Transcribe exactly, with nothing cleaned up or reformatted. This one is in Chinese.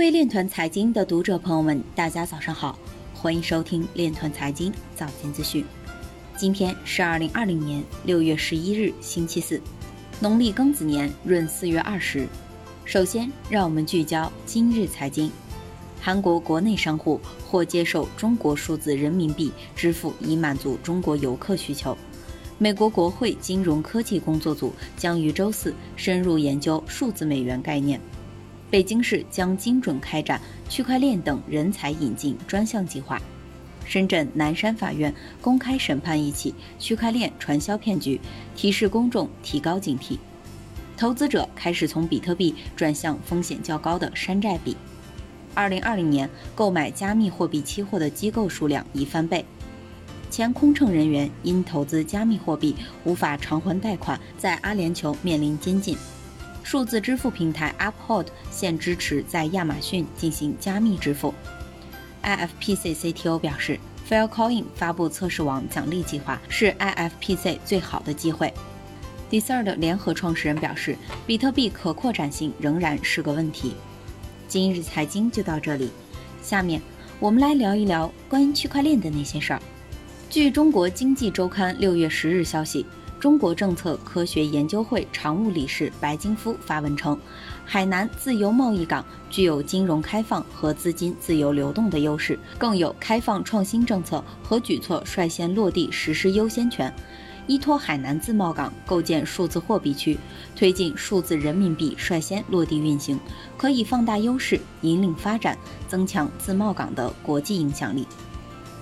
各位链团财经的读者朋友们，大家早上好，欢迎收听链团财经早间资讯。今天是二零二零年六月十一日，星期四，农历庚子年闰四月二十。首先，让我们聚焦今日财经。韩国国内商户或接受中国数字人民币支付，以满足中国游客需求。美国国会金融科技工作组将于周四深入研究数字美元概念。北京市将精准开展区块链等人才引进专项计划。深圳南山法院公开审判一起区块链传销骗局，提示公众提高警惕。投资者开始从比特币转向风险较高的山寨币。二零二零年购买加密货币期货的机构数量已翻倍。前空乘人员因投资加密货币无法偿还贷款，在阿联酋面临监禁。数字支付平台 Uphold 现支持在亚马逊进行加密支付。I F P C C T O 表示 ，Filecoin 发布测试网奖励计划是 I F P C 最好的机会。Decred 联合创始人表示，比特币可扩展性仍然是个问题。今日财经就到这里，下面我们来聊一聊关于区块链的那些事儿。据中国经济周刊六月十日消息。中国政策科学研究会常务理事白金夫发文称，海南自由贸易港具有金融开放和资金自由流动的优势，更有开放创新政策和举措率先落地实施优先权。依托海南自贸港构建数字货币区，推进数字人民币率先落地运行，可以放大优势，引领发展，增强自贸港的国际影响力。